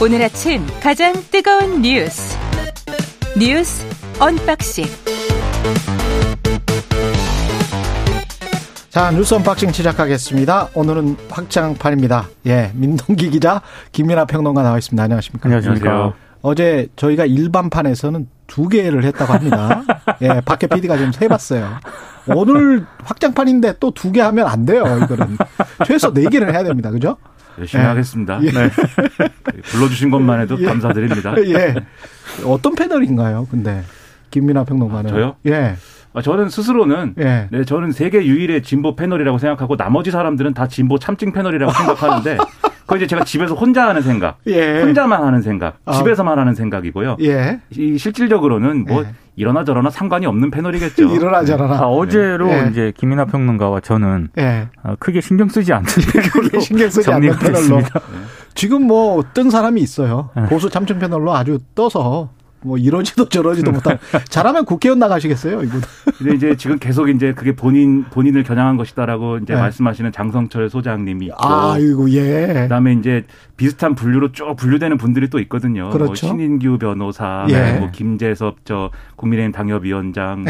오늘 아침 가장 뜨거운 뉴스 언박싱. 자, 뉴스 언박싱 시작하겠습니다. 오늘은 확장판입니다. 예, 민동기 기자, 김민하 평론가 나와 있습니다. 안녕하십니까? 안녕하세요. 어제 저희가 일반판에서는 2개를 했다고 합니다. 예, 박해 PD가 좀 세봤어요. 오늘 확장판인데 또 2개 하면 안 돼요. 이거는 최소 4개를 해야 됩니다. 그죠? 열심히 하겠습니다. 예. 네. 불러주신 것만 해도 감사드립니다. 예. 어떤 패널인가요? 근데 김민하 평론가는. 저요? 예. 저는 스스로는 네, 저는 세계 유일의 진보 패널이라고 생각하고 나머지 사람들은 다 진보 참칭 패널이라고 생각하는데 그건 이제 제가 집에서 혼자 하는 생각, 혼자만 하는 생각, 집에서만 하는 생각이고요. 예. 이 실질적으로는 뭐 이러나 저러나 상관이 없는 패널이겠죠. 이러나 저러나. 아, 어제로 이제 김민하 평론가와 저는 크게 신경 쓰지 않는 패널로 정리가 됐습니다. 지금 뭐 뜬 사람이 있어요. 보수 참칭 패널로 아주 떠서. 뭐 이러지도 저러지도 못한. 잘하면 국회의원 나가시겠어요, 이분. 근데 이제 지금 계속 이제 그게 본인을 겨냥한 것이다라고 이제 말씀하시는 장성철 소장님이 있고, 아이고 예. 그다음에 이제 비슷한 분류로 쭉 분류되는 분들이 또 있거든요. 그렇죠. 뭐 신인규 변호사, 뭐 김재섭 저 국민의힘 당협위원장,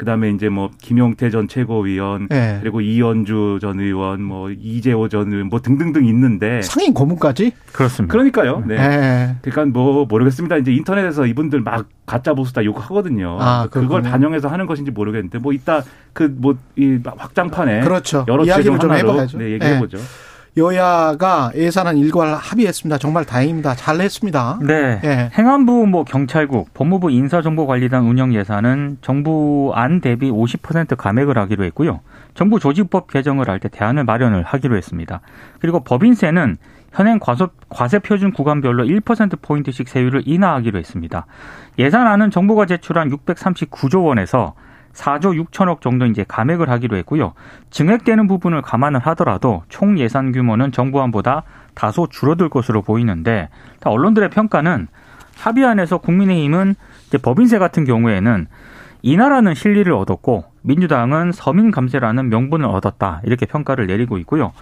그다음에 이제 뭐 김용태 전 최고위원, 그리고 이현주 전 의원, 뭐 이재호 전 의원, 뭐 등등등 있는데 상인 고문까지? 그렇습니다. 그러니까요. 네. 그러니까 뭐 모르겠습니다. 이제 인터넷에서 이분들 막 가짜 보수다 욕하거든요. 그걸 반영해서 하는 것인지 모르겠는데 뭐 이따 이 확장판에 여러 이야기를 좀 해봐야죠. 네, 얘기해 보죠. 여야가 예산안 일괄 합의했습니다. 정말 다행입니다. 잘했습니다. 네. 예. 행안부, 뭐 경찰국, 법무부 인사정보관리단 운영 예산은 정부 안 대비 50% 감액을 하기로 했고요. 정부 조직법 개정을 할 때 대안을 마련을 하기로 했습니다. 그리고 법인세는 현행 과세 표준 구간별로 1%포인트씩 세율을 인하하기로 했습니다. 예산안은 정부가 제출한 639조 원에서 4조 6천억 정도 이제 감액을 하기로 했고요. 증액되는 부분을 감안을 하더라도 총 예산 규모는 정부안보다 다소 줄어들 것으로 보이는데, 언론들의 평가는 합의안에서 국민의힘은 이제 법인세 같은 경우에는 인하라는 실리를 얻었고 민주당은 서민 감세라는 명분을 얻었다, 이렇게 평가를 내리고 있고요.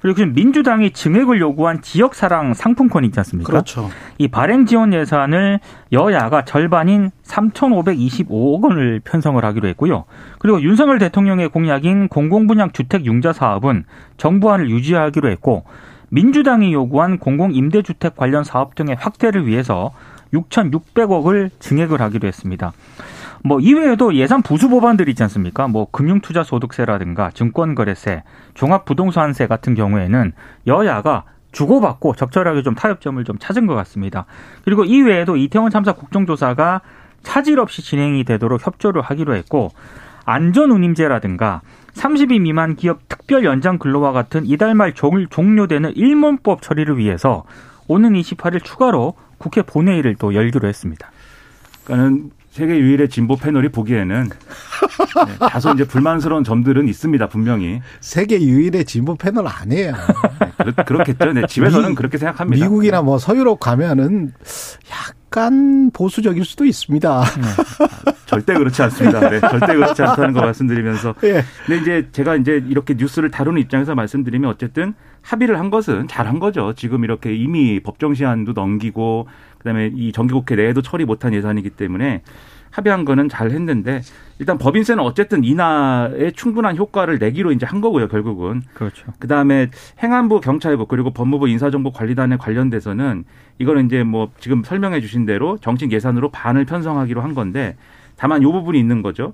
그리고 지금 민주당이 증액을 요구한 지역사랑 상품권 있지 않습니까? 그렇죠. 이 발행 지원 예산을 여야가 절반인 3,525억 원을 편성을 하기로 했고요. 그리고 윤석열 대통령의 공약인 공공분양 주택 융자 사업은 정부안을 유지하기로 했고, 민주당이 요구한 공공임대주택 관련 사업 등의 확대를 위해서 6,600억을 증액을 하기로 했습니다. 뭐 이외에도 예산 부수 법안들이 있지 않습니까? 뭐 금융투자소득세라든가 증권거래세, 종합부동산세 같은 경우에는 여야가 주고받고 적절하게 좀 타협점을 좀 찾은 것 같습니다. 그리고 이외에도 이태원 참사 국정조사가 차질 없이 진행이 되도록 협조를 하기로 했고, 안전운임제라든가 30인 미만 기업 특별 연장 근로와 같은 이달 말 종료되는 일몰법 처리를 위해서 오는 28일 추가로 국회 본회의를 또 열기로 했습니다. 그러니까는 세계 유일의 진보 패널이 보기에는 다소 이제 불만스러운 점들은 있습니다, 분명히. 세계 유일의 진보 패널 아니에요. 그렇겠죠. 네, 집에서는 그렇게 생각합니다. 미국이나 뭐 서유럽 가면은 약간 보수적일 수도 있습니다. 절대 그렇지 않습니다. 네, 절대 그렇지 않다는 거 말씀드리면서. 근데 이제 제가 이제 이렇게 뉴스를 다루는 입장에서 말씀드리면 어쨌든 합의를 한 것은 잘한 거죠. 지금 이렇게 이미 법정시한도 넘기고 그다음에 이 정기국회 내에도 처리 못한 예산이기 때문에 합의한 거는 잘 했는데, 일단 법인세는 어쨌든 인하에 충분한 효과를 내기로 이제 한 거고요, 결국은. 그렇죠. 그다음에 행안부, 경찰국, 그리고 법무부 인사정보관리단에 관련돼서는 이거는 이제 뭐 지금 설명해 주신 대로 정식 예산으로 반을 편성하기로 한 건데, 다만 요 부분이 있는 거죠.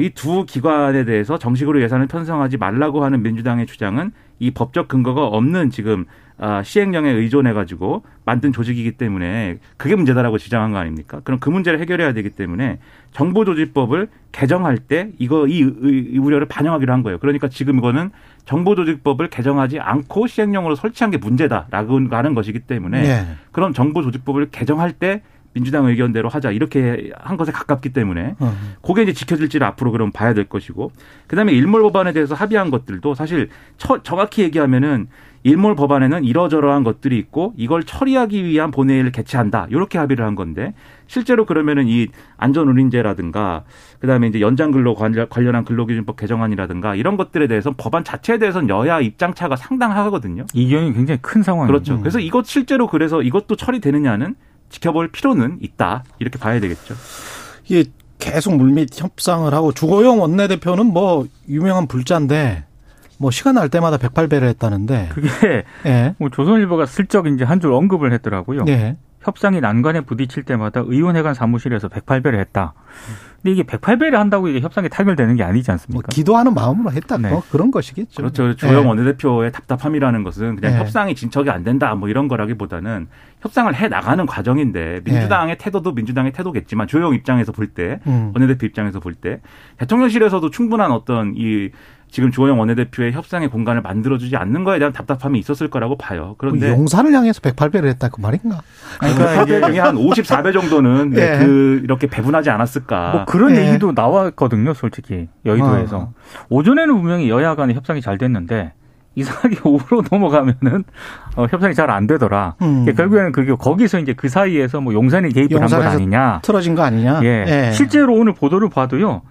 이 두 기관에 대해서 정식으로 예산을 편성하지 말라고 하는 민주당의 주장은 이 법적 근거가 없는 지금 시행령에 의존해가지고 만든 조직이기 때문에 그게 문제다라고 주장한 거 아닙니까? 그럼 그 문제를 해결해야 되기 때문에 정보조직법을 개정할 때 이 우려를 반영하기로 한 거예요. 그러니까 지금 이거는 정보조직법을 개정하지 않고 시행령으로 설치한 게 문제다라고 하는 것이기 때문에 그럼 정보조직법을 개정할 때 민주당 의견대로 하자 이렇게 한 것에 가깝기 때문에 그게 이제 지켜질지를 앞으로 그럼 봐야 될 것이고, 그다음에 일몰 법안에 대해서 합의한 것들도 사실 정확히 얘기하면은 일몰 법안에는 이러저러한 것들이 있고 이걸 처리하기 위한 본회의를 개최한다 이렇게 합의를 한 건데, 실제로 그러면은 이 안전운임제라든가 그다음에 이제 연장근로 관련한 근로기준법 개정안이라든가 이런 것들에 대해서 법안 자체에 대해서는 여야 입장차가 상당하거든요. 이견이 굉장히 큰 상황이죠. 그렇죠. 그래서 이것 실제로 그래서 이것도 처리되느냐는 지켜볼 필요는 있다 이렇게 봐야 되겠죠. 이게 계속 물밑 협상을 하고, 주호영 원내대표는 뭐 유명한 불자인데. 뭐 시간 날 때마다 108배를 했다는데 그게 예. 뭐 조선일보가 슬쩍 이제 한 줄 언급을 했더라고요. 예. 협상이 난관에 부딪힐 때마다 의원회관 사무실에서 108배를 했다. 근데 이게 108배를 한다고 이게 협상이 타결되는 게 아니지 않습니까? 뭐 기도하는 마음으로 했다. 네. 그런 것이겠죠. 그렇죠. 주호영 예. 원내대표의 답답함이라는 것은 그냥 예. 협상이 진척이 안 된다 뭐 이런 거라기보다는 협상을 해 나가는 과정인데 민주당의 예. 태도도 민주당의 태도겠지만 주호영 입장에서 볼 때 원내대표 입장에서 볼 때 대통령실에서도 충분한 어떤 이 지금 주호영 원내대표의 협상의 공간을 만들어주지 않는 거에 대한 답답함이 있었을 거라고 봐요. 그런데 용산을 향해서 108배를 했다 그 말인가? 그러니까 108배 중에 한 54배 정도는 네. 이렇게 배분하지 않았을까? 뭐 그런 네. 얘기도 나왔거든요, 솔직히 여의도에서. 오전에는 분명히 여야 간의 협상이 잘 됐는데 이상하게 오후로 넘어가면은 협상이 잘 안 되더라. 그러니까 결국에는 그게 거기서 이제 그 사이에서 뭐 용산이 개입을 한 것 아니냐? 틀어진 거 아니냐? 예. 네. 실제로 오늘 보도를 봐도요.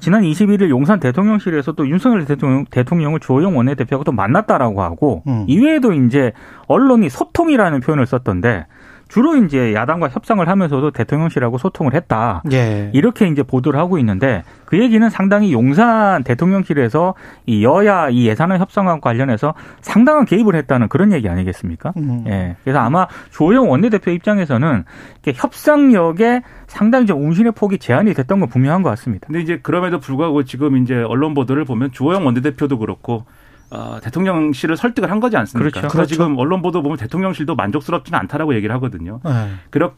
지난 21일 용산 대통령실에서 또 윤석열 대통령을 주호영 원내대표하고 또 만났다라고 하고 이외에도 이제 언론이 소통이라는 표현을 썼던데 주로 이제 야당과 협상을 하면서도 대통령실하고 소통을 했다. 예. 이렇게 이제 보도를 하고 있는데 그 얘기는 상당히 용산 대통령실에서 이 여야 이 예산안 협상과 관련해서 상당한 개입을 했다는 그런 얘기 아니겠습니까? 예. 그래서 아마 주호영 원내대표 입장에서는 이렇게 협상력에 상당히 좀 운신의 폭이 제한이 됐던 건 분명한 것 같습니다. 근데 이제 그럼에도 불구하고 지금 이제 언론 보도를 보면 주호영 원내대표도 그렇고 대통령실을 설득을 한 거지 않습니까? 그렇죠. 그래서 지금 언론 보도 보면 대통령실도 만족스럽지는 않다라고 얘기를 하거든요.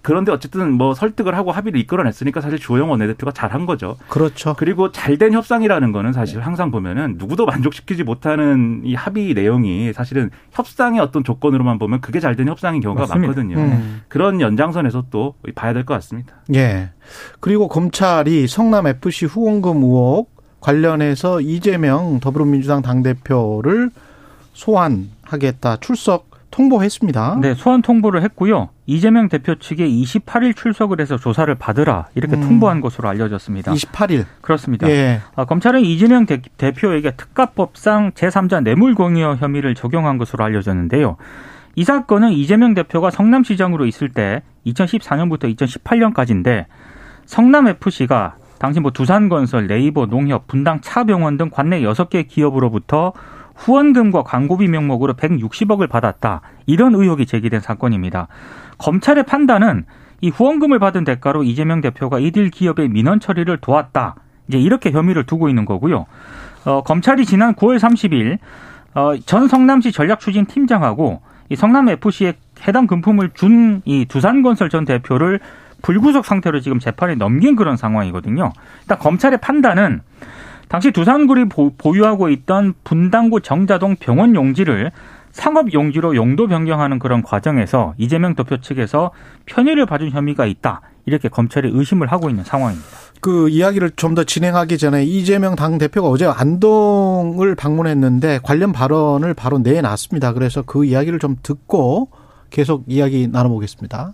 그런데 어쨌든 뭐 설득을 하고 합의를 이끌어냈으니까 사실 주호영 원내대표가 잘한 거죠. 그렇죠. 그리고 잘된 협상이라는 거는 사실 항상 보면은 누구도 만족시키지 못하는 이 합의 내용이 사실은 협상의 어떤 조건으로만 보면 그게 잘된 협상인 경우가 맞습니다. 많거든요. 그런 연장선에서 또 봐야 될 것 같습니다. 예. 그리고 검찰이 성남 FC 후원금 의혹 관련해서 이재명 더불어민주당 당대표를 소환하겠다 출석 통보했습니다. 네, 소환 통보를 했고요. 이재명 대표 측에 28일 출석을 해서 조사를 받으라 이렇게 통보한 것으로 알려졌습니다. 28일. 그렇습니다. 예. 검찰은 이재명 대표에게 특가법상 제3자 뇌물공여 혐의를 적용한 것으로 알려졌는데요. 이 사건은 이재명 대표가 성남시장으로 있을 때 2014년부터 2018년까지인데 성남FC가 당시 뭐 두산건설, 네이버, 농협, 분당 차병원 등 관내 6개 기업으로부터 후원금과 광고비 명목으로 160억을 받았다. 이런 의혹이 제기된 사건입니다. 검찰의 판단은 이 후원금을 받은 대가로 이재명 대표가 이들 기업의 민원 처리를 도왔다. 이제 이렇게 혐의를 두고 있는 거고요. 검찰이 지난 9월 30일 전 성남시 전략추진팀장하고 이 성남FC에 해당 금품을 준 이 두산건설 전 대표를 불구속 상태로 지금 재판에 넘긴 그런 상황이거든요. 일단 검찰의 판단은 당시 두산그룹이 보유하고 있던 분당구 정자동 병원 용지를 상업용지로 용도 변경하는 그런 과정에서 이재명 대표 측에서 편의를 봐준 혐의가 있다. 이렇게 검찰이 의심을 하고 있는 상황입니다. 그 이야기를 좀 더 진행하기 전에 이재명 당대표가 어제 안동을 방문했는데 관련 발언을 바로 내놨습니다. 그래서 그 이야기를 좀 듣고 계속 이야기 나눠보겠습니다.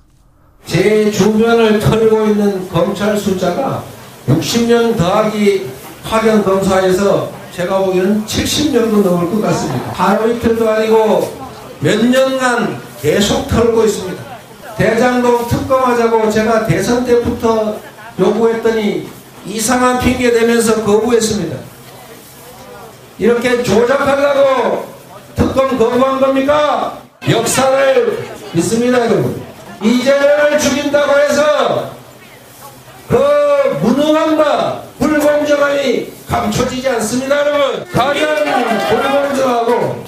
제 주변을 털고 있는 검찰 숫자가 60년 더하기 파견 검사에서 제가 보기에는 70년도 넘을 것 같습니다. 하루 이틀도 아니고 몇 년간 계속 털고 있습니다. 대장동 특검하자고 제가 대선 때부터 요구했더니 이상한 핑계 대면서 거부했습니다. 이렇게 조작하려고 특검 거부한 겁니까? 역사를 믿습니다, 여러분. 이재명을 죽인다고 해서 그 무능함과 불공정함이 감춰지지 않습니다, 여러분. 가장 불공정하고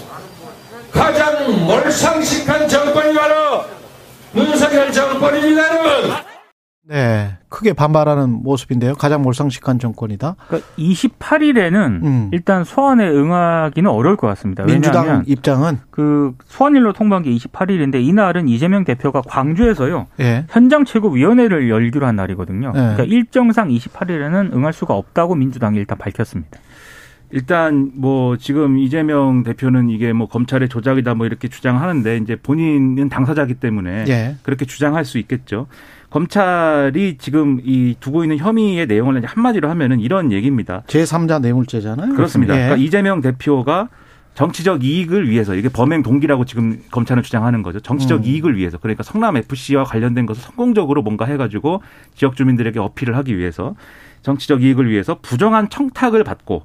가장 몰상식한 정권이 바로 윤석열 정권입니다, 여러분. 네, 크게 반발하는 모습인데요. 가장 몰상식한 정권이다. 그러니까 28일에는 일단 소환에 응하기는 어려울 것 같습니다. 민주당 입장은? 그 소환일로 통보한 게 28일인데 이날은 이재명 대표가 광주에서요. 예. 현장 최고위원회를 열기로 한 날이거든요. 예. 그러니까 일정상 28일에는 응할 수가 없다고 민주당이 일단 밝혔습니다. 일단 뭐 지금 이재명 대표는 이게 뭐 검찰의 조작이다 뭐 이렇게 주장하는데 이제 본인은 당사자이기 때문에 예. 그렇게 주장할 수 있겠죠. 검찰이 지금 이 두고 있는 혐의의 내용을 한마디로 하면은 이런 얘기입니다. 제3자 뇌물죄잖아요. 그렇습니다. 예. 그러니까 이재명 대표가 정치적 이익을 위해서 이게 범행 동기라고 지금 검찰은 주장하는 거죠. 정치적 이익을 위해서 그러니까 성남FC와 관련된 것을 성공적으로 뭔가 해가지고 지역 주민들에게 어필을 하기 위해서 정치적 이익을 위해서 부정한 청탁을 받고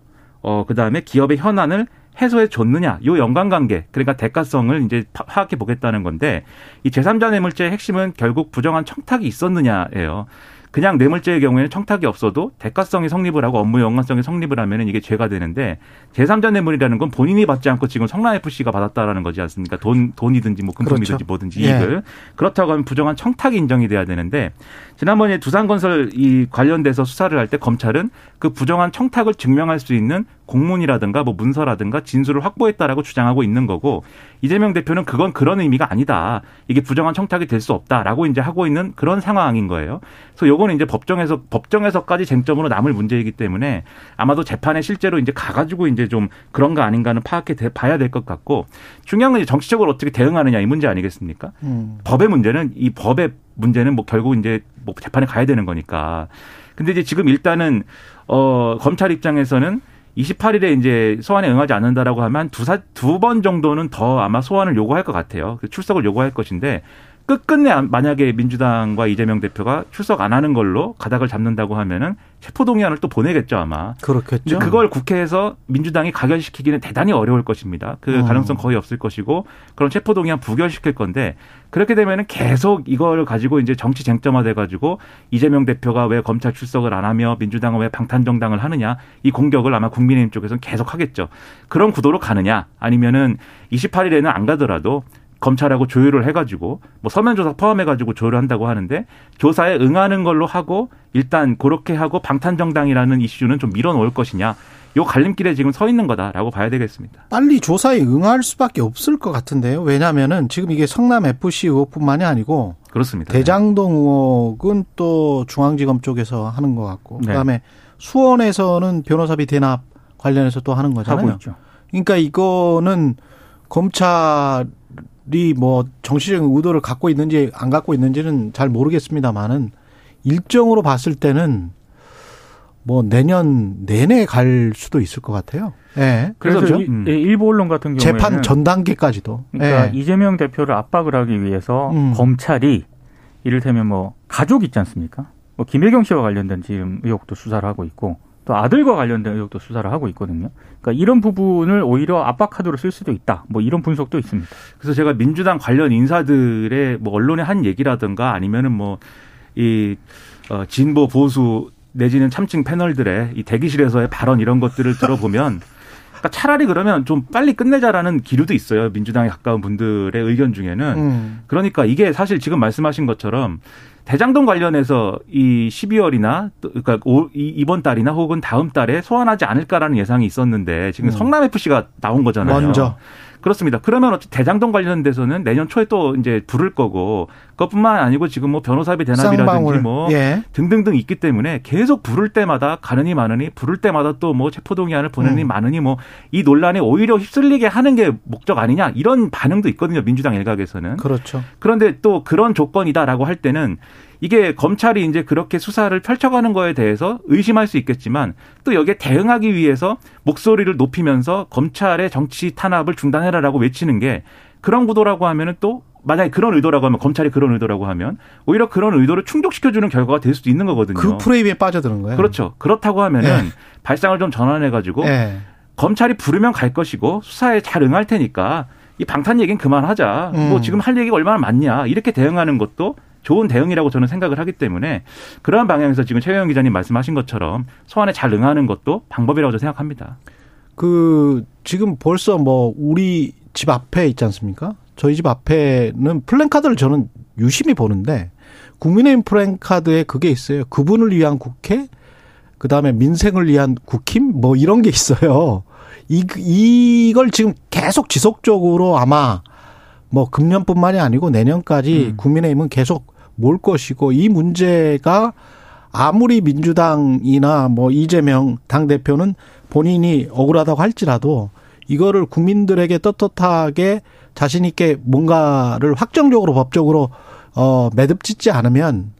그다음에 기업의 현안을 해소해 줬느냐 이 연관관계 그러니까 대가성을 이제 파악해 보겠다는 건데 이 제3자 뇌물죄의 핵심은 결국 부정한 청탁이 있었느냐예요. 그냥 뇌물죄의 경우에는 청탁이 없어도 대가성이 성립을 하고 업무 연관성이 성립을 하면은 이게 죄가 되는데 제3자 뇌물이라는 건 본인이 받지 않고 지금 성남FC가 받았다라는 거지 않습니까? 돈이든지 뭐 금품이든지 그렇죠. 뭐든지 이익을. 예. 그렇다고 하면 부정한 청탁이 인정이 돼야 되는데 지난번에 두산건설 이 관련돼서 수사를 할 때 검찰은 그 부정한 청탁을 증명할 수 있는 공문이라든가 뭐 문서라든가 진술을 확보했다라고 주장하고 있는 거고 이재명 대표는 그건 그런 의미가 아니다. 이게 부정한 청탁이 될 수 없다라고 이제 하고 있는 그런 상황인 거예요. 그래서 요거는 이제 법정에서까지 쟁점으로 남을 문제이기 때문에 아마도 재판에 실제로 이제 가가지고 이제 좀 그런 거 아닌가는 파악해 봐야 될 것 같고 중요한 건 이제 정치적으로 어떻게 대응하느냐 이 문제 아니겠습니까? 법의 문제는 이 법의 문제는 뭐 결국 이제 뭐 재판에 가야 되는 거니까. 근데 이제 지금 일단은 검찰 입장에서는 28일에 이제 소환에 응하지 않는다라고 하면 두 번 정도는 더 아마 소환을 요구할 것 같아요. 출석을 요구할 것인데 끝끝내 만약에 민주당과 이재명 대표가 출석 안 하는 걸로 가닥을 잡는다고 하면은 체포동의안을 또 보내겠죠 아마. 그렇겠죠. 그걸 국회에서 민주당이 가결시키기는 대단히 어려울 것입니다. 그 가능성 거의 없을 것이고 그런 체포동의안 부결시킬 건데 그렇게 되면은 계속 이걸 가지고 이제 정치 쟁점화돼 가지고 이재명 대표가 왜 검찰 출석을 안 하며 민주당은 왜 방탄정당을 하느냐 이 공격을 아마 국민의힘 쪽에서는 계속 하겠죠. 그런 구도로 가느냐 아니면은 28일에는 안 가더라도. 검찰하고 조율을 해가지고 뭐 서면 조사 포함해가지고 조율을 한다고 하는데 조사에 응하는 걸로 하고 일단 그렇게 하고 방탄정당이라는 이슈는 좀 밀어놓을 것이냐. 요 갈림길에 지금 서 있는 거다라고 봐야 되겠습니다. 빨리 조사에 응할 수밖에 없을 것 같은데요. 왜냐하면은 지금 이게 성남 FC 의혹뿐만이 아니고 그렇습니다. 대장동 의혹은 또 중앙지검 쪽에서 하는 것 같고 네. 그다음에 수원에서는 변호사비 대납 관련해서 또 하는 거잖아요. 하고 있죠. 그러니까 이거는 검찰 이 뭐 정치적인 의도를 갖고 있는지 안 갖고 있는지는 잘 모르겠습니다만은 일정으로 봤을 때는 뭐 내년 내내 갈 수도 있을 것 같아요. 네. 그래서 일부 언론 같은 경우에는 재판 전 단계까지도 그러니까 네. 이재명 대표를 압박을 하기 위해서 검찰이 이를테면 뭐 가족 있지 않습니까? 뭐 김혜경 씨와 관련된 지금 의혹도 수사를 하고 있고 또 아들과 관련된 의혹도 수사를 하고 있거든요. 그러니까 이런 부분을 오히려 압박 카드로 쓸 수도 있다. 뭐 이런 분석도 있습니다. 그래서 제가 민주당 관련 인사들의 뭐 언론에 한 얘기라든가 아니면은 뭐 이 진보 보수 내지는 참칭 패널들의 이 대기실에서의 발언 이런 것들을 들어보면 그러니까 차라리 그러면 좀 빨리 끝내자라는 기류도 있어요. 민주당에 가까운 분들의 의견 중에는 그러니까 이게 사실 지금 말씀하신 것처럼. 대장동 관련해서 이 12월이나 그러니까 이번 달이나 혹은 다음 달에 소환하지 않을까라는 예상이 있었는데 지금 성남FC가 나온 거잖아요. 먼저. 그렇습니다. 그러면 어쨌든 대장동 관련돼서는 내년 초에 또 이제 부를 거고 그것뿐만 아니고 지금 뭐 변호사비 대납이라든지 쌍방울. 뭐 예. 등등등 있기 때문에 계속 부를 때마다 가느니 마느니 부를 때마다 또 뭐 체포동의안을 보내니 마느니 뭐 이 논란에 오히려 휩쓸리게 하는 게 목적 아니냐 이런 반응도 있거든요. 민주당 일각에서는. 그렇죠. 그런데 또 그런 조건이다라고 할 때는 이게 검찰이 이제 그렇게 수사를 펼쳐가는 거에 대해서 의심할 수 있겠지만 또 여기에 대응하기 위해서 목소리를 높이면서 검찰의 정치 탄압을 중단해라라고 외치는 게 그런 구도라고 하면은 또 만약에 그런 의도라고 하면 검찰이 그런 의도라고 하면 오히려 그런 의도를 충족시켜주는 결과가 될 수도 있는 거거든요. 그 프레임에 빠져드는 거예요. 그렇죠. 그렇다고 하면은 네. 발상을 좀 전환해가지고 네. 검찰이 부르면 갈 것이고 수사에 잘 응할 테니까 이 방탄 얘기는 그만하자. 뭐 지금 할 얘기가 얼마나 많냐 이렇게 대응하는 것도 좋은 대응이라고 저는 생각을 하기 때문에 그러한 방향에서 지금 최영현 기자님 말씀하신 것처럼 소환에 잘 응하는 것도 방법이라고 저는 생각합니다. 그 지금 벌써 뭐 우리 집 앞에 있지 않습니까? 저희 집 앞에는 플랜카드를 저는 유심히 보는데 국민의힘 프랜카드에 그게 있어요. 그분을 위한 국회, 그다음에 민생을 위한 국힘 뭐 이런 게 있어요. 이걸 지금 계속 지속적으로 아마 뭐 금년뿐만이 아니고 내년까지 국민의힘은 계속 몰 것이고, 이 문제가 아무리 민주당이나 뭐 이재명 당대표는 본인이 억울하다고 할지라도 이거를 국민들에게 떳떳하게 자신 있게 뭔가를 확정적으로 법적으로 매듭 짓지 않으면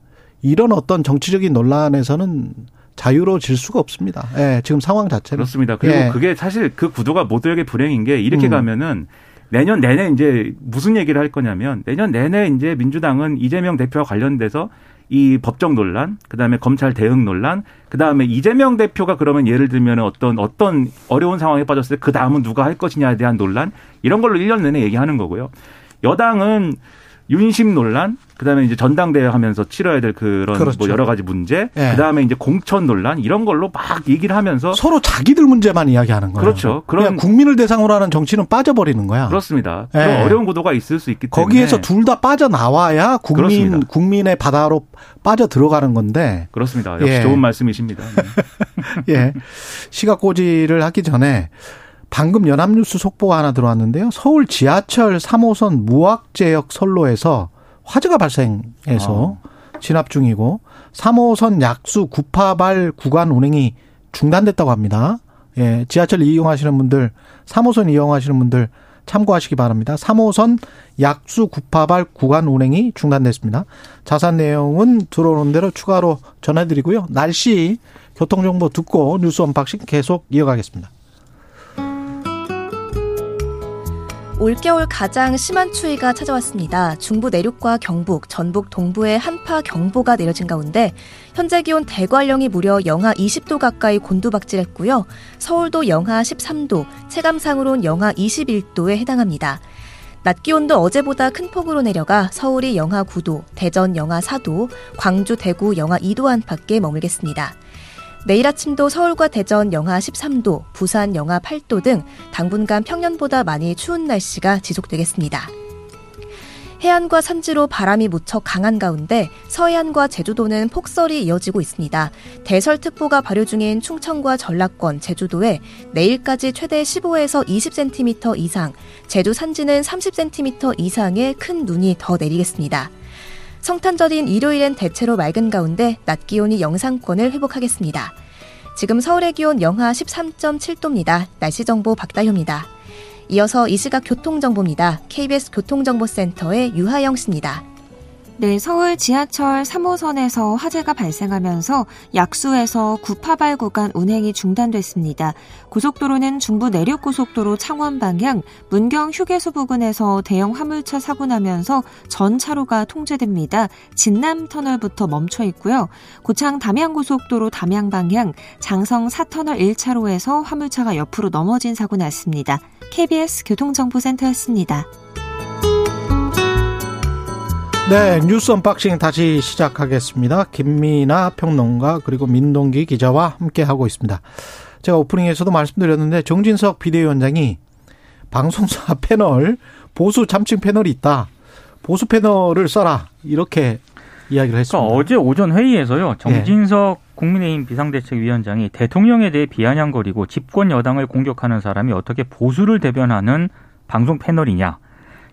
이런 어떤 정치적인 논란에서는 자유로워질 수가 없습니다. 예, 지금 상황 자체는. 그렇습니다. 그리고 예. 그게 사실 그 구도가 모두에게 불행인 게 이렇게 가면은 내년 내내 이제 무슨 얘기를 할 거냐면 내년 내내 이제 민주당은 이재명 대표와 관련돼서 이 법적 논란, 그다음에 검찰 대응 논란, 그다음에 이재명 대표가 그러면 예를 들면 어떤 어려운 상황에 빠졌을 때 그 다음은 누가 할 것이냐에 대한 논란, 이런 걸로 1년 내내 얘기하는 거고요. 여당은 윤심 논란, 그다음에 이제 전당대회 하면서 치러야 될 그런 그렇죠. 뭐 여러 가지 문제, 예. 그다음에 이제 공천 논란 이런 걸로 막 얘기를 하면서 서로 자기들 문제만 이야기하는 거예요. 그렇죠. 그런 국민을 대상으로 하는 정치는 빠져버리는 거야. 그렇습니다. 예. 그런 어려운 구도가 있을 수 있기 때문에 거기에서 둘 다 빠져 나와야 국민의 바다로 빠져 들어가는 건데. 그렇습니다. 역시 예. 좋은 말씀이십니다. 예, 시각고지를 하기 전에. 방금 연합뉴스 속보가 하나 들어왔는데요. 서울 지하철 3호선 무학재역 선로에서 화재가 발생해서 진압 중이고 3호선 약수 구파발 구간 운행이 중단됐다고 합니다. 예, 지하철 이용하시는 분들, 3호선 이용하시는 분들 참고하시기 바랍니다. 3호선 약수 구파발 구간 운행이 중단됐습니다. 자세한 내용은 들어오는 대로 추가로 전해드리고요. 날씨, 교통정보 듣고 뉴스 언박싱 계속 이어가겠습니다. 올겨울 가장 심한 추위가 찾아왔습니다. 중부 내륙과 경북, 전북 동부에 한파 경보가 내려진 가운데 현재 기온 대관령이 무려 영하 20도 가까이 곤두박질했고요. 서울도 영하 13도, 체감상으론 영하 21도에 해당합니다. 낮 기온도 어제보다 큰 폭으로 내려가 서울이 영하 9도, 대전 영하 4도, 광주, 대구 영하 2도 안팎에 머물겠습니다. 내일 아침도 서울과 대전 영하 13도, 부산 영하 8도 등 당분간 평년보다 많이 추운 날씨가 지속되겠습니다. 해안과 산지로 바람이 무척 강한 가운데 서해안과 제주도는 폭설이 이어지고 있습니다. 대설특보가 발효 중인 충청과 전라권, 제주도에 내일까지 최대 15에서 20cm 이상, 제주 산지는 30cm 이상의 큰 눈이 더 내리겠습니다. 성탄절인 일요일엔 대체로 맑은 가운데 낮 기온이 영상권을 회복하겠습니다. 지금 서울의 기온 영하 13.7도입니다. 날씨 정보 박다효입니다. 이어서 이 시각 교통정보입니다. KBS 교통정보센터의 유하영 씨입니다. 네, 서울 지하철 3호선에서 화재가 발생하면서 약수에서 구파발 구간 운행이 중단됐습니다. 고속도로는 중부 내륙고속도로 창원 방향 문경 휴게소 부근에서 대형 화물차 사고 나면서 전 차로가 통제됩니다. 진남 터널부터 멈춰 있고요. 고창 담양고속도로 담양 방향 장성 4터널 1차로에서 화물차가 옆으로 넘어진 사고 났습니다. KBS 교통정보센터였습니다. 네, 뉴스 언박싱 다시 시작하겠습니다. 김민하 평론가 그리고 민동기 기자와 함께하고 있습니다. 제가 오프닝에서도 말씀드렸는데 정진석 비대위원장이 방송사 패널, 보수 참칭 패널이 있다. 보수 패널을 써라. 이렇게 이야기를 했습니다. 그러니까 어제 오전 회의에서요. 정진석 국민의힘 비상대책위원장이 대통령에 대해 비아냥거리고 집권 여당을 공격하는 사람이 어떻게 보수를 대변하는 방송 패널이냐.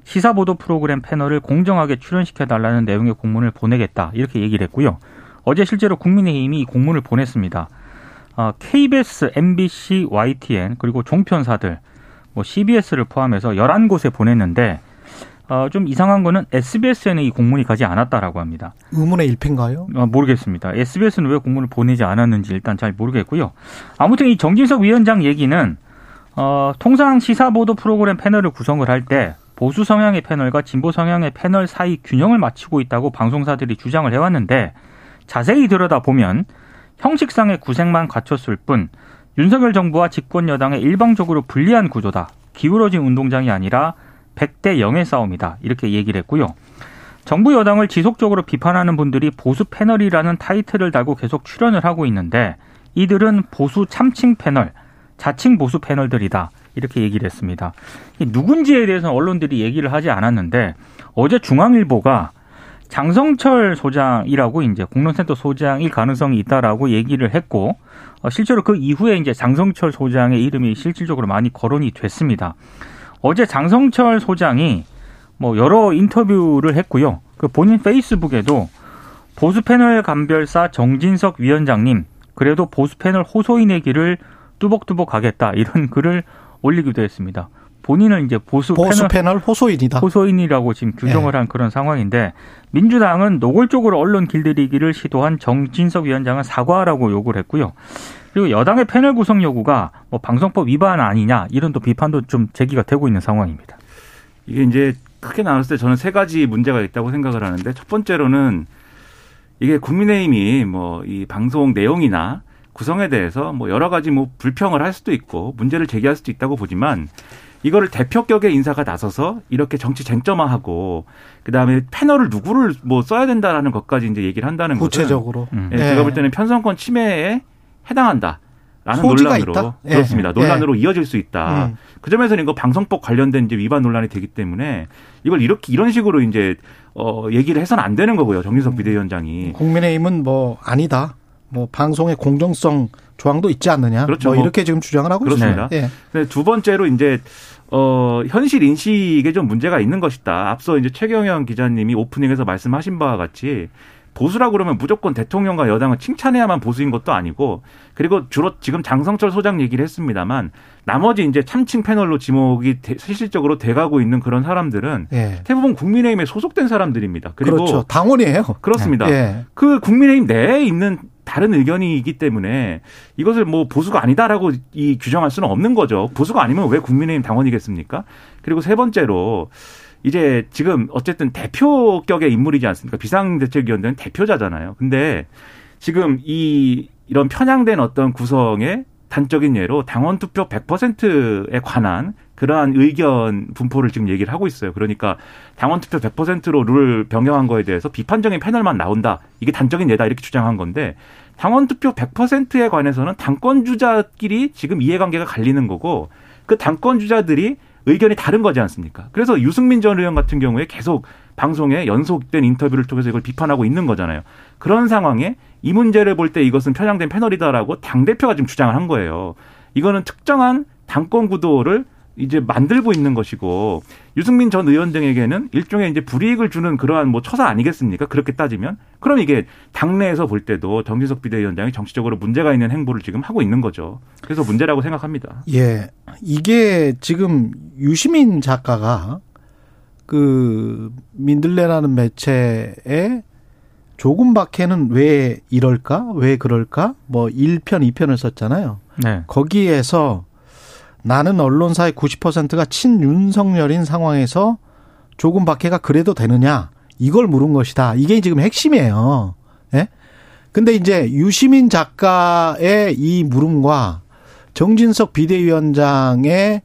시사보도 프로그램 패널을 공정하게 출연시켜달라는 내용의 공문을 보내겠다 이렇게 얘기를 했고요. 어제 실제로 국민의힘이 이 공문을 보냈습니다. KBS, MBC, YTN 그리고 종편사들 뭐 CBS를 포함해서 11곳에 보냈는데 좀 이상한 거는 SBS에는 이 공문이 가지 않았다라고 합니다. 의문의 일패인가요? 모르겠습니다. SBS는 왜 공문을 보내지 않았는지 일단 잘 모르겠고요. 아무튼 이 정진석 위원장 얘기는 통상 시사보도 프로그램 패널을 구성을 할 때 보수 성향의 패널과 진보 성향의 패널 사이 균형을 맞추고 있다고 방송사들이 주장을 해왔는데 자세히 들여다보면 형식상의 구색만 갖췄을 뿐 윤석열 정부와 집권 여당의 일방적으로 불리한 구조다. 기울어진 운동장이 아니라 100대 0의 싸움이다. 이렇게 얘기를 했고요. 정부 여당을 지속적으로 비판하는 분들이 보수 패널이라는 타이틀을 달고 계속 출연을 하고 있는데 이들은 보수 참칭 패널, 자칭 보수 패널들이다. 이렇게 얘기를 했습니다. 누군지에 대해서는 언론들이 얘기를 하지 않았는데 어제 중앙일보가 장성철 소장이라고 이제 공론센터 소장일 가능성이 있다라고 얘기를 했고, 실제로 그 이후에 이제 장성철 소장의 이름이 실질적으로 많이 거론이 됐습니다. 어제 장성철 소장이 뭐 여러 인터뷰를 했고요. 그 본인 페이스북에도 보수 패널 감별사 정진석 위원장님, 그래도 보수 패널 호소인의 길을 뚜벅뚜벅 가겠다, 이런 글을 올리기도 했습니다. 본인은 이제 보수 패널 호소인이다. 호소인이라고 지금 규정을 한 그런 상황인데, 민주당은 노골적으로 언론 길들이기를 시도한 정진석 위원장은 사과하라고 요구를 했고요. 그리고 여당의 패널 구성 요구가 뭐 방송법 위반 아니냐, 이런 또 비판도 좀 제기가 되고 있는 상황입니다. 이게 이제 크게 나눴을 때 저는 세 가지 문제가 있다고 생각을 하는데, 첫 번째로는 이게 국민의힘이 뭐 이 방송 내용이나 구성에 대해서 뭐 여러 가지 뭐 불평을 할 수도 있고 문제를 제기할 수도 있다고 보지만, 이거를 대표격의 인사가 나서서 이렇게 정치 쟁점화하고 그다음에 패널을 누구를 뭐 써야 된다라는 것까지 이제 얘기를 한다는 거죠. 구체적으로. 제가 볼 때는 편성권 침해에 해당한다라는 논란으로 있다? 그렇습니다. 논란으로 이어질 수 있다. 그 점에서는 이거 방송법 관련된 이제 위반 논란이 되기 때문에 이걸 이렇게 이런 식으로 이제 얘기를 해서는 안 되는 거고요. 정진석 비대위원장이. 국민의힘은 뭐 아니다. 뭐 방송의 공정성 조항도 있지 않느냐. 그렇죠. 뭐 이렇게 지금 주장을 하고 그렇습니다. 있습니다. 예. 두 번째로 이제 현실 인식에 좀 문제가 있는 것이다. 앞서 이제 최경영 기자님이 오프닝에서 말씀하신 바와 같이 보수라고 그러면 무조건 대통령과 여당을 칭찬해야만 보수인 것도 아니고, 그리고 주로 지금 장성철 소장 얘기를 했습니다만 나머지 이제 참칭 패널로 지목이 실질적으로 돼가고 있는 그런 사람들은 대부분 국민의힘에 소속된 사람들입니다. 그리고 그렇죠. 당원이에요. 그렇습니다. 그 국민의힘 내에 있는 다른 의견이기 때문에 이것을 뭐 보수가 아니다라고 이 규정할 수는 없는 거죠. 보수가 아니면 왜 국민의힘 당원이겠습니까? 그리고 세 번째로 이제 지금 어쨌든 대표격의 인물이지 않습니까? 비상대책위원회는 대표자잖아요. 근데 지금 이런 편향된 어떤 구성의 단적인 예로 당원 투표 100%에 관한 그러한 의견 분포를 지금 얘기를 하고 있어요. 그러니까 당원 투표 100%로 룰 변경한 거에 대해서 비판적인 패널만 나온다. 이게 단적인 예다 이렇게 주장한 건데, 당원 투표 100%에 관해서는 당권 주자끼리 지금 이해관계가 갈리는 거고, 그 당권 주자들이 의견이 다른 거지 않습니까? 그래서 유승민 전 의원 같은 경우에 계속 방송에 연속된 인터뷰를 통해서 이걸 비판하고 있는 거잖아요. 그런 상황에 이 문제를 볼 때 이것은 편향된 패널이다라고 당대표가 지금 주장을 한 거예요. 이거는 특정한 당권 구도를 이제 만들고 있는 것이고, 유승민 전 의원 등에게는 일종의 이제 불이익을 주는 그러한 뭐 처사 아니겠습니까? 그렇게 따지면. 그럼 이게 당내에서 볼 때도 정진석 비대위원장이 정치적으로 문제가 있는 행보를 지금 하고 있는 거죠. 그래서 문제라고 생각합니다. 예. 이게 지금 유시민 작가가 그 민들레라는 매체에 조금 밖에는 왜 이럴까? 왜 그럴까? 뭐 1편, 2편을 썼잖아요. 네. 거기에서 나는 언론사의 90%가 친윤석열인 상황에서 조금 밖에가 그래도 되느냐, 이걸 물은 것이다. 이게 지금 핵심이에요. 예? 근데 이제 유시민 작가의 이 물음과 정진석 비대위원장의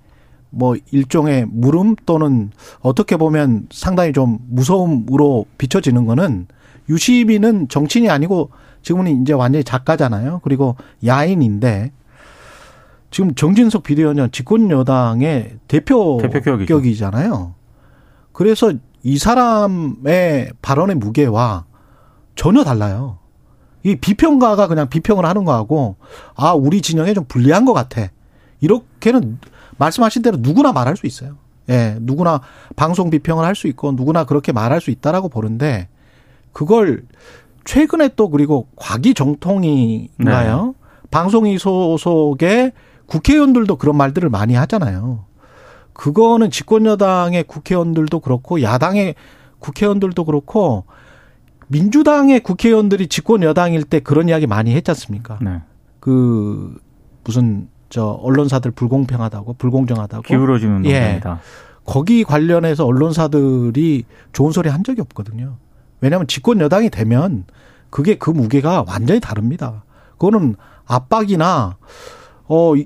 뭐 일종의 물음 또는 어떻게 보면 상당히 좀 무서움으로 비춰지는 거는, 유시민은 정치인이 아니고 지금은 이제 완전히 작가잖아요. 그리고 야인인데, 지금 정진석 비대위원장 집권여당의 대표격이잖아요. 그래서 이 사람의 발언의 무게와 전혀 달라요. 이 비평가가 그냥 비평을 하는 거하고, 아, 우리 진영에 좀 불리한 것 같아, 이렇게는 말씀하신 대로 누구나 말할 수 있어요. 예, 누구나 방송 비평을 할 수 있고 누구나 그렇게 말할 수 있다라고 보는데, 그걸 최근에 또 그리고 과기정통인가요? 네. 방송위 소속의 국회의원들도 그런 말들을 많이 하잖아요. 그거는 집권여당의 국회의원들도 그렇고 야당의 국회의원들도 그렇고 민주당의 국회의원들이 집권여당일 때 그런 이야기 많이 했지 않습니까? 네. 그 무슨 저 언론사들 불공평하다고, 불공정하다고. 기울어지는 논란이다. 예. 거기 관련해서 언론사들이 좋은 소리 한 적이 없거든요. 왜냐하면 집권여당이 되면 그게 그 무게가 완전히 다릅니다. 그거는 압박이나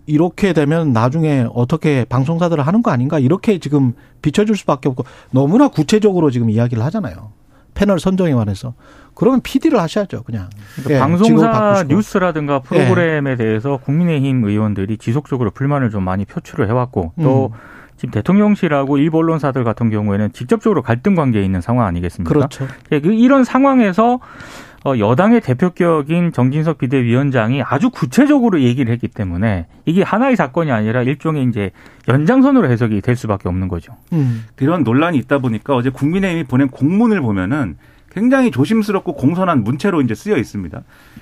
이렇게 되면 나중에 어떻게 방송사들을 하는 거 아닌가, 이렇게 지금 비춰줄 수밖에 없고, 너무나 구체적으로 지금 이야기를 하잖아요. 패널 선정에 관해서. 그러면 PD를 하셔야죠, 그냥. 그러니까 방송사 뉴스라든가 프로그램에 대해서 국민의힘 의원들이 지속적으로 불만을 좀 많이 표출을 해왔고, 또 지금 대통령실하고 일부 언론사들 같은 경우에는 직접적으로 갈등 관계에 있는 상황 아니겠습니까? 그렇죠. 이런 상황에서 여당의 대표격인 정진석 비대위원장이 아주 구체적으로 얘기를 했기 때문에 이게 하나의 사건이 아니라 일종의 이제 연장선으로 해석이 될 수밖에 없는 거죠. 이런 논란이 있다 보니까 어제 국민의힘이 보낸 공문을 보면은 굉장히 조심스럽고 공손한 문체로 이제 쓰여 있습니다.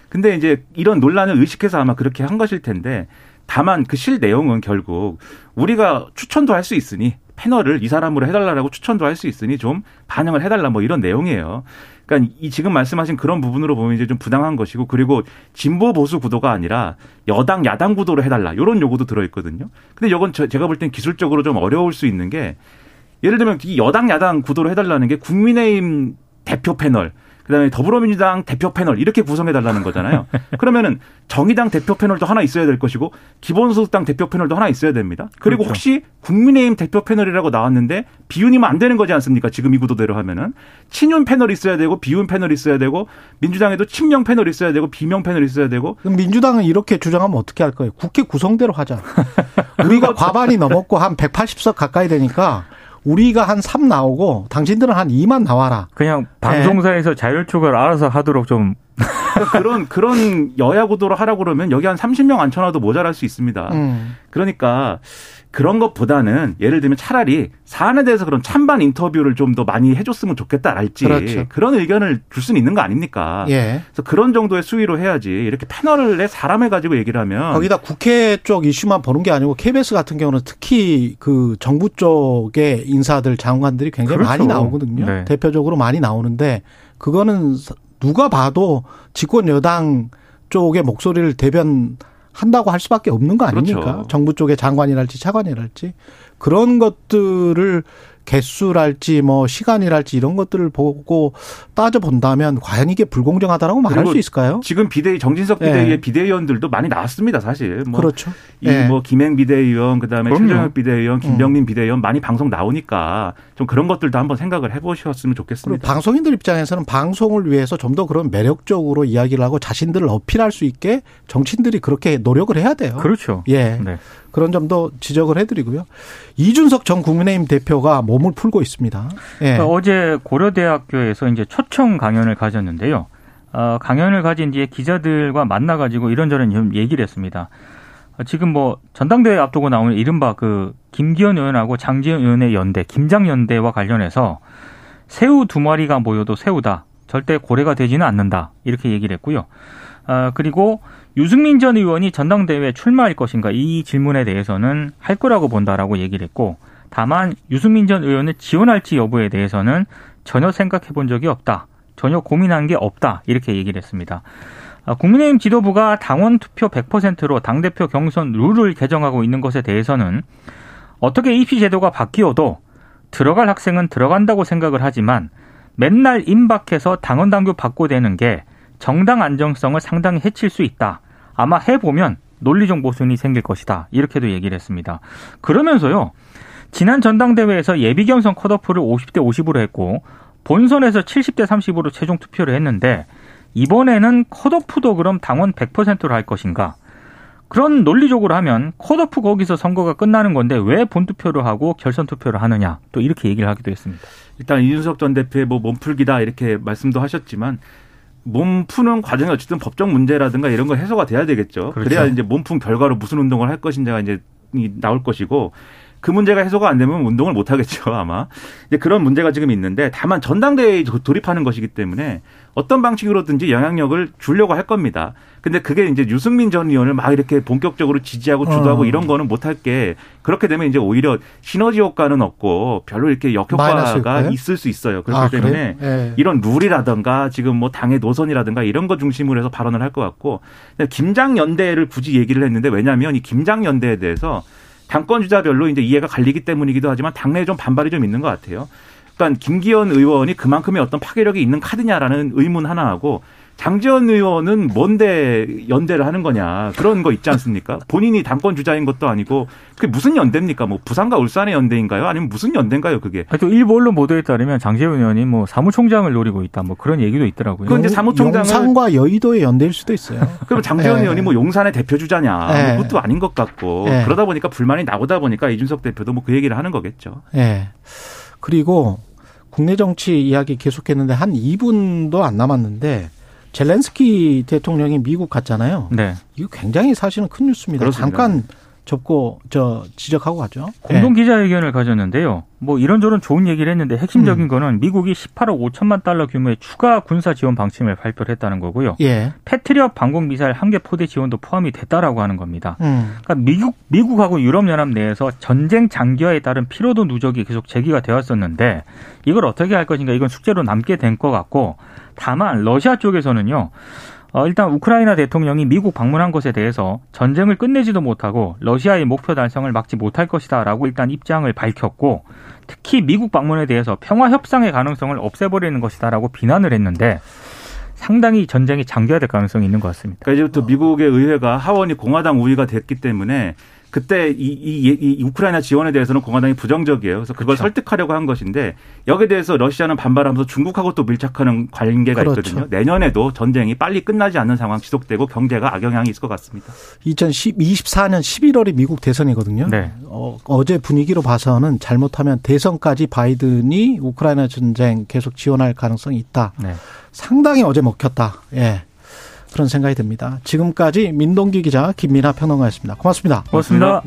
근데 이제 이런 논란을 의식해서 아마 그렇게 한 것일 텐데, 다만 그 실 내용은 결국 우리가 추천도 할 수 있으니 패널을 이 사람으로 해달라고 추천도 할 수 있으니 좀 반영을 해달라, 뭐 이런 내용이에요. 그러니까 이 지금 말씀하신 그런 부분으로 보면 이제 좀 부당한 것이고, 그리고 진보 보수 구도가 아니라 여당 야당 구도로 해달라, 이런 요구도 들어있거든요. 근데 이건 제가 볼 땐 기술적으로 좀 어려울 수 있는 게, 예를 들면 이 여당 야당 구도로 해달라는 게 국민의힘 대표 패널, 그다음에 더불어민주당 대표 패널 이렇게 구성해달라는 거잖아요. 그러면은 정의당 대표 패널도 하나 있어야 될 것이고 기본소득당 대표 패널도 하나 있어야 됩니다. 그리고 그렇죠. 혹시 국민의힘 대표 패널이라고 나왔는데 비윤이면 안 되는 거지 않습니까? 지금 이 구도대로 하면은 친윤 패널이 있어야 되고 비윤 패널이 있어야 되고, 민주당에도 친명 패널이 있어야 되고 비명 패널이 있어야 되고. 그럼 민주당은 이렇게 주장하면 어떻게 할 거예요? 국회 구성대로 하자. 우리가 과반이 넘었고 한 180석 가까이 되니까 우리가 한 3 나오고 당신들은 한 2만 나와라. 그냥 방송사에서 자율축을 알아서 하도록 좀. 그런 여야 구도로 하라고 그러면 여기 한 30명 앉혀놔도 모자랄 수 있습니다. 그러니까 그런 것보다는 예를 들면 차라리 사안에 대해서 그런 찬반 인터뷰를 좀 더 많이 해줬으면 좋겠다랄지. 그렇죠. 그런 의견을 줄 수는 있는 거 아닙니까? 예. 그래서 그런 정도의 수위로 해야지, 이렇게 패널을 내 사람을 가지고 얘기를 하면. 거기다 국회 쪽 이슈만 보는 게 아니고 KBS 같은 경우는 특히 그 정부 쪽의 인사들, 장관들이 굉장히 그렇죠. 많이 나오거든요. 네. 대표적으로 많이 나오는데 그거는 누가 봐도 집권 여당 쪽의 목소리를 대변한다고 할 수밖에 없는 거 아닙니까? 그렇죠. 정부 쪽의 장관이랄지 차관이랄지 그런 것들을 개수랄지 뭐 시간이랄지 이런 것들을 보고 따져본다면 과연 이게 불공정하다라고 말할 수 있을까요? 지금 정진석 비대위의 비대위원들도 많이 나왔습니다, 사실. 뭐 그렇죠. 뭐 김행 비대위원, 그다음에 최정혁 비대위원, 김병민 비대위원 많이 방송 나오니까 좀 그런 것들도 한번 생각을 해보셨으면 좋겠습니다. 방송인들 입장에서는 방송을 위해서 좀 더 그런 매력적으로 이야기를 하고 자신들을 어필할 수 있게 정치인들이 그렇게 노력을 해야 돼요. 그렇죠. 예. 네. 그런 점도 지적을 해드리고요. 이준석 전 국민의힘 대표가 몸을 풀고 있습니다. 예. 어제 고려대학교에서 이제 초청 강연을 가졌는데요. 강연을 가진 뒤에 기자들과 만나가지고 이런저런 좀 얘기를 했습니다. 지금 뭐 전당대회 앞두고 나오는 이른바 그 김기현 의원하고 장재현 의원의 연대, 김장연대와 관련해서 새우 두 마리가 모여도 새우다. 절대 고래가 되지는 않는다. 이렇게 얘기를 했고요. 그리고 유승민 전 의원이 전당대회에 출마할 것인가, 이 질문에 대해서는 할 거라고 본다라고 얘기를 했고, 다만 유승민 전 의원을 지원할지 여부에 대해서는 전혀 생각해 본 적이 없다. 전혀 고민한 게 없다. 이렇게 얘기를 했습니다. 국민의힘 지도부가 당원 투표 100%로 당대표 경선 룰을 개정하고 있는 것에 대해서는 어떻게 입시 제도가 바뀌어도 들어갈 학생은 들어간다고 생각을 하지만 맨날 임박해서 당원 당규 바꿔대는 게 정당 안정성을 상당히 해칠 수 있다. 아마 해보면 논리적 모순이 생길 것이다. 이렇게도 얘기를 했습니다. 그러면서요, 지난 전당대회에서 예비경선 컷오프를 50대 50으로 했고 본선에서 70대 30으로 최종 투표를 했는데 이번에는 컷오프도 그럼 당원 100%로 할 것인가? 그런 논리적으로 하면 컷오프 거기서 선거가 끝나는 건데 왜 본투표를 하고 결선투표를 하느냐, 또 이렇게 얘기를 하기도 했습니다. 일단 이준석 전 대표의 뭐 몸풀기다 이렇게 말씀도 하셨지만 몸 푸는 과정이 어쨌든 법적 문제라든가 이런 거 해소가 돼야 되겠죠. 그렇죠. 그래야 이제 몸 푼 결과로 무슨 운동을 할 것인지가 이제 나올 것이고, 그 문제가 해소가 안 되면 운동을 못 하겠죠, 아마. 이제 그런 문제가 지금 있는데, 다만 전당대회에 돌입하는 것이기 때문에 어떤 방식으로든지 영향력을 주려고 할 겁니다. 근데 그게 이제 유승민 전 의원을 막 이렇게 본격적으로 지지하고 주도하고 이런 거는 못 할 게, 그렇게 되면 이제 오히려 시너지 효과는 없고 별로 이렇게 역효과가 있을 수 있어요. 그렇기 때문에 이런 룰이라든가 지금 뭐 당의 노선이라든가 이런 거 중심으로 해서 발언을 할 것 같고, 김장연대를 굳이 얘기를 했는데 왜냐하면 이 김장연대에 대해서 당권 주자별로 이제 이해가 갈리기 때문이기도 하지만 당내에 좀 반발이 좀 있는 것 같아요. 일단 김기현 의원이 그만큼의 어떤 파괴력이 있는 카드냐라는 의문 하나하고, 장재원 의원은 뭔데 연대를 하는 거냐 그런 거 있지 않습니까? 본인이 당권 주자인 것도 아니고 그게 무슨 연대입니까? 뭐 부산과 울산의 연대인가요? 아니면 무슨 연대인가요? 그게? 또 일부 언론 보도에 따르면 장재원 의원이 뭐 사무총장을 노리고 있다 뭐 그런 얘기도 있더라고요. 그런데 사무총장은 용산과 여의도의 연대일 수도 있어요. 그럼 장재원 의원이 뭐 용산의 대표 주자냐? 네. 그것도 아닌 것 같고 네. 그러다 보니까 불만이 나오다 보니까 이준석 대표도 뭐 그 얘기를 하는 거겠죠. 네. 그리고 국내 정치 이야기 계속했는데 한 2분도 안 남았는데. 젤렌스키 대통령이 미국 갔잖아요. 네. 이거 굉장히 사실은 큰 뉴스입니다. 그렇습니다. 잠깐 접고 지적하고 가죠. 공동 기자회견을 가졌는데요. 뭐 이런저런 좋은 얘기를 했는데 핵심적인 거는 미국이 18억 5천만 달러 규모의 추가 군사 지원 방침을 발표를 했다는 거고요. 예. 패트리엇 방공 미사일 한 개 포대 지원도 포함이 됐다라고 하는 겁니다. 그러니까 미국하고 유럽 연합 내에서 전쟁 장기화에 따른 피로도 누적이 계속 제기가 되었었는데 이걸 어떻게 할 것인가 이건 숙제로 남게 된 것 같고 다만 러시아 쪽에서는요. 일단 우크라이나 대통령이 미국 방문한 것에 대해서 전쟁을 끝내지도 못하고 러시아의 목표 달성을 막지 못할 것이다라고 일단 입장을 밝혔고 특히 미국 방문에 대해서 평화 협상의 가능성을 없애버리는 것이다라고 비난을 했는데 상당히 전쟁이 장기화될 가능성이 있는 것 같습니다. 그러니까 이제부터 미국의 의회가 하원이 공화당 우위가 됐기 때문에 그때 이 우크라이나 지원에 대해서는 공화당이 부정적이에요. 그래서 그걸 그렇죠. 설득하려고 한 것인데 여기에 대해서 러시아는 반발하면서 중국하고 또 밀착하는 관계가 그렇죠. 있거든요. 내년에도 전쟁이 빨리 끝나지 않는 상황 지속되고 경제가 악영향이 있을 것 같습니다. 2024년 11월이 미국 대선이거든요. 네. 어제 분위기로 봐서는 잘못하면 대선까지 바이든이 우크라이나 전쟁 계속 지원할 가능성이 있다. 네. 상당히 어제 먹혔다. 예. 그런 생각이 듭니다. 지금까지 민동기 기자, 김민하 평론가였습니다. 고맙습니다. 고맙습니다.